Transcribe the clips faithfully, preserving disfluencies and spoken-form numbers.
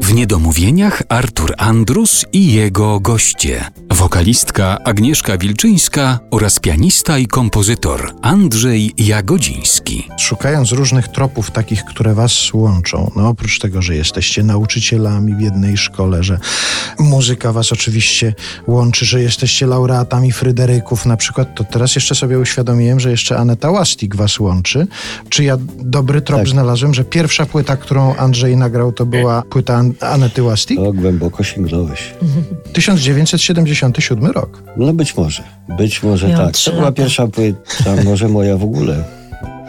W Niedomówieniach Artur Andrus i jego goście. Wokalistka Agnieszka Wilczyńska oraz pianista i kompozytor Andrzej Jagodziński. Szukając różnych tropów takich, które was łączą, no oprócz tego, że jesteście nauczycielami w jednej szkole, że muzyka was oczywiście łączy, że jesteście laureatami Fryderyków na przykład, to teraz jeszcze sobie uświadomiłem, że jeszcze Aneta Łastik was łączy. Czy ja dobry trop tak znalazłem, że pierwsza płyta, którą Andrzej nagrał, to była płyta An- Anety Łastik? O, głęboko sięgnąłeś. tysiąc dziewięćset siedemdziesiąty siódmy rok. No być może, być może miał tak. To była pierwsza płyta, może moja w ogóle.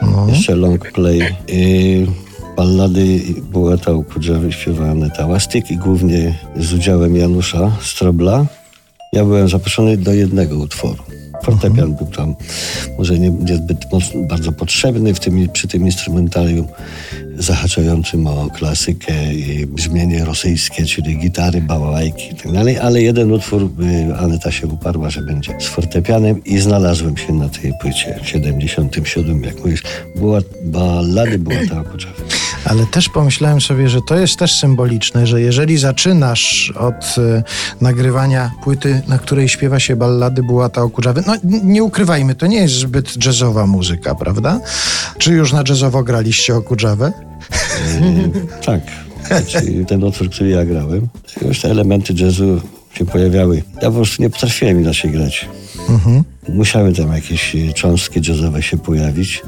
No. Jeszcze long play. I ballady Bulata Okudżawy śpiewała Aneta Łastik i głównie z udziałem Janusza Strobla. Ja byłem zaproszony do jednego utworu. Fortepian uh-huh. był tam może nie, niezbyt mocno, bardzo potrzebny w tym, przy tym instrumentarium zahaczającym o klasykę i brzmienie rosyjskie, czyli gitary, bałajki i tak dalej, ale jeden utwór Aneta się uparła, że będzie z fortepianem i znalazłem się na tej płycie w siedemdziesiątym siódmym, jak mówisz, była ballady, była ta Okudzhava. Ale też pomyślałem sobie, że to jest też symboliczne, że jeżeli zaczynasz od y, nagrywania płyty, na której śpiewa się ballady Bulata Okudżawy, no nie ukrywajmy, to nie jest zbyt jazzowa muzyka, prawda? Czy już na jazzowo graliście Okudżawę? Yy, tak. Czyli ten utwór, który ja grałem, już te elementy jazzu się pojawiały. Ja po prostu nie potrafiłem inaczej grać. Mhm. Musiały tam jakieś cząstki jazzowe się pojawić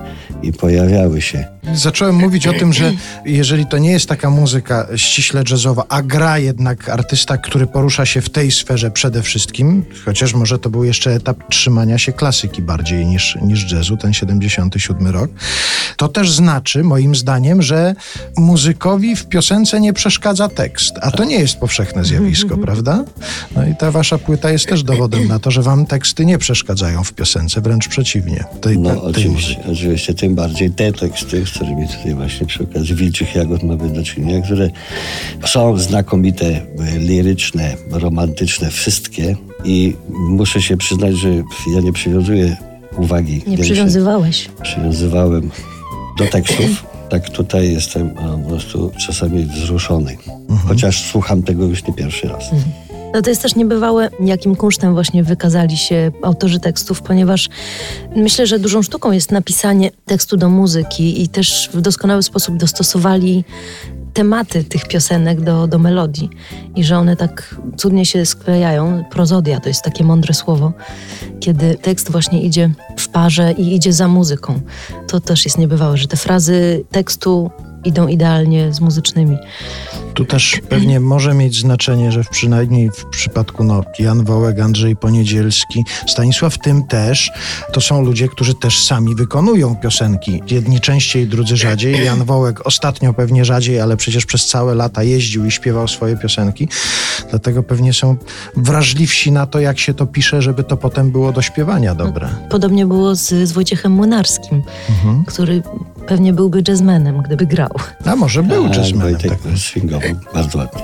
i pojawiały się. Zacząłem mówić o tym, że jeżeli to nie jest taka muzyka ściśle jazzowa, a gra jednak artysta, który porusza się w tej sferze przede wszystkim, chociaż może to był jeszcze etap trzymania się klasyki bardziej niż, niż jazzu, ten siedemdziesiąty siódmy rok, to też znaczy, moim zdaniem, że muzykowi w piosence nie przeszkadza tekst, a to nie jest powszechne zjawisko, prawda? No i ta wasza płyta jest też dowodem na to, że wam teksty nie przeszkadzają w piosence, wręcz przeciwnie. Tej, no tej oczywiście, tej... oczywiście, tym bardziej te teksty, z którymi tutaj właśnie przy okazji Wilczych Jagód mamy do czynienia, które są znakomite, liryczne, romantyczne, wszystkie i muszę się przyznać, że ja nie przywiązuję uwagi. Nie przywiązywałeś. Przywiązywałem do tekstów. Tak tutaj jestem no, po prostu czasami wzruszony. Mhm. Chociaż słucham tego już nie pierwszy raz. Mhm. No to jest też niebywałe, jakim kunsztem właśnie wykazali się autorzy tekstów, ponieważ myślę, że dużą sztuką jest napisanie tekstu do muzyki i też w doskonały sposób dostosowali tematy tych piosenek do, do melodii i że one tak cudnie się sklejają. Prozodia to jest takie mądre słowo, kiedy tekst właśnie idzie w parze i idzie za muzyką. To też jest niebywałe, że te frazy tekstu idą idealnie z muzycznymi. Tu też pewnie może mieć znaczenie, że w przynajmniej w przypadku no, Jan Wołek, Andrzej Poniedzielski, Stanisław Tym też, to są ludzie, którzy też sami wykonują piosenki. Jedni częściej, drudzy rzadziej. Jan Wołek ostatnio pewnie rzadziej, ale przecież przez całe lata jeździł i śpiewał swoje piosenki. Dlatego pewnie są wrażliwsi na to, jak się to pisze, żeby to potem było do śpiewania dobre. Podobnie było z, z Wojciechem Młynarskim, mhm. który pewnie byłby jazzmenem, gdyby grał. A może był A, jazzmenem. Wojtek tak. swingował bardzo ładnie.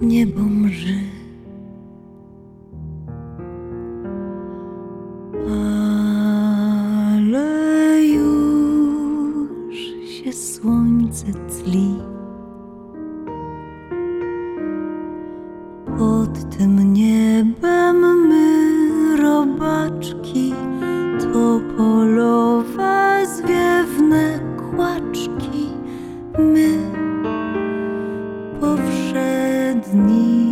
Niebo mży, ale już się słońce tli. Pod tym niebem my, robaczki, to polowe, zwiewne kłaczki, my powszedni.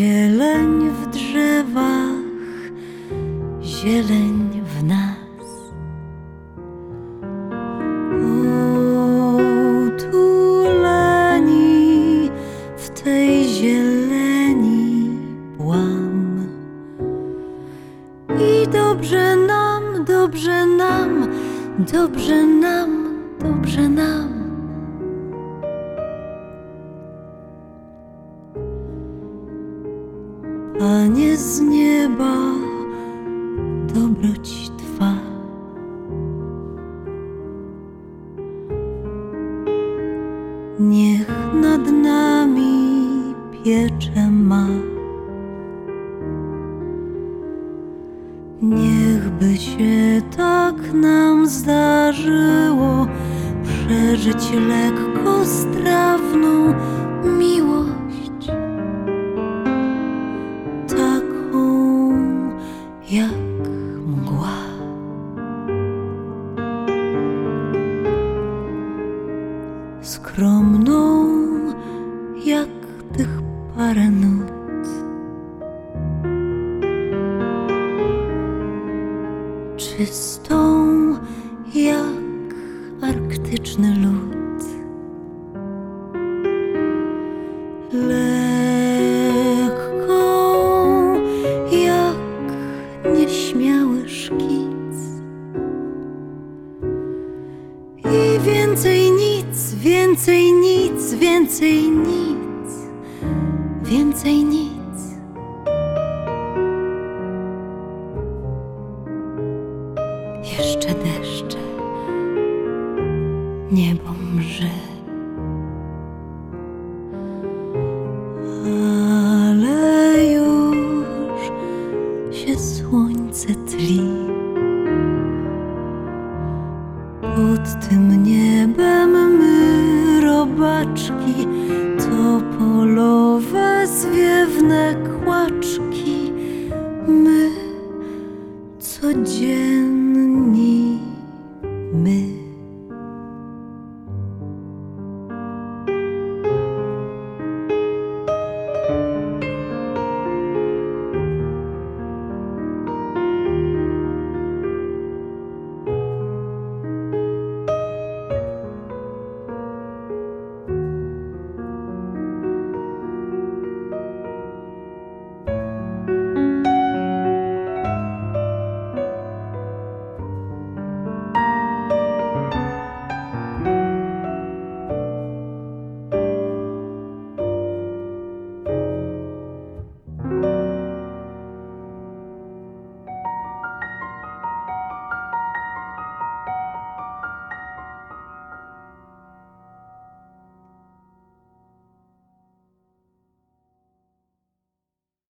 Zieleń w drzewach, zieleń w nas. Utuleni w tej zieleni błam. I dobrze nam, dobrze nam, dobrze nam, dobrze nam. Panie z nieba, dobroć Twa. Niech nad nami piecze ma. Niechby się tak nam zdarzyło przeżyć lekko strawną miłość. Jak mgła. Skromną jak tych parę nut. Czystą jak arktyczny lód. Więcej nic, więcej nic, więcej nic. Jeszcze deszcze, niebo mrzy. Ale już się słońce tli. Pod tym niebem my robaczki, to polowe zwiewne kłaczki, my codziennie.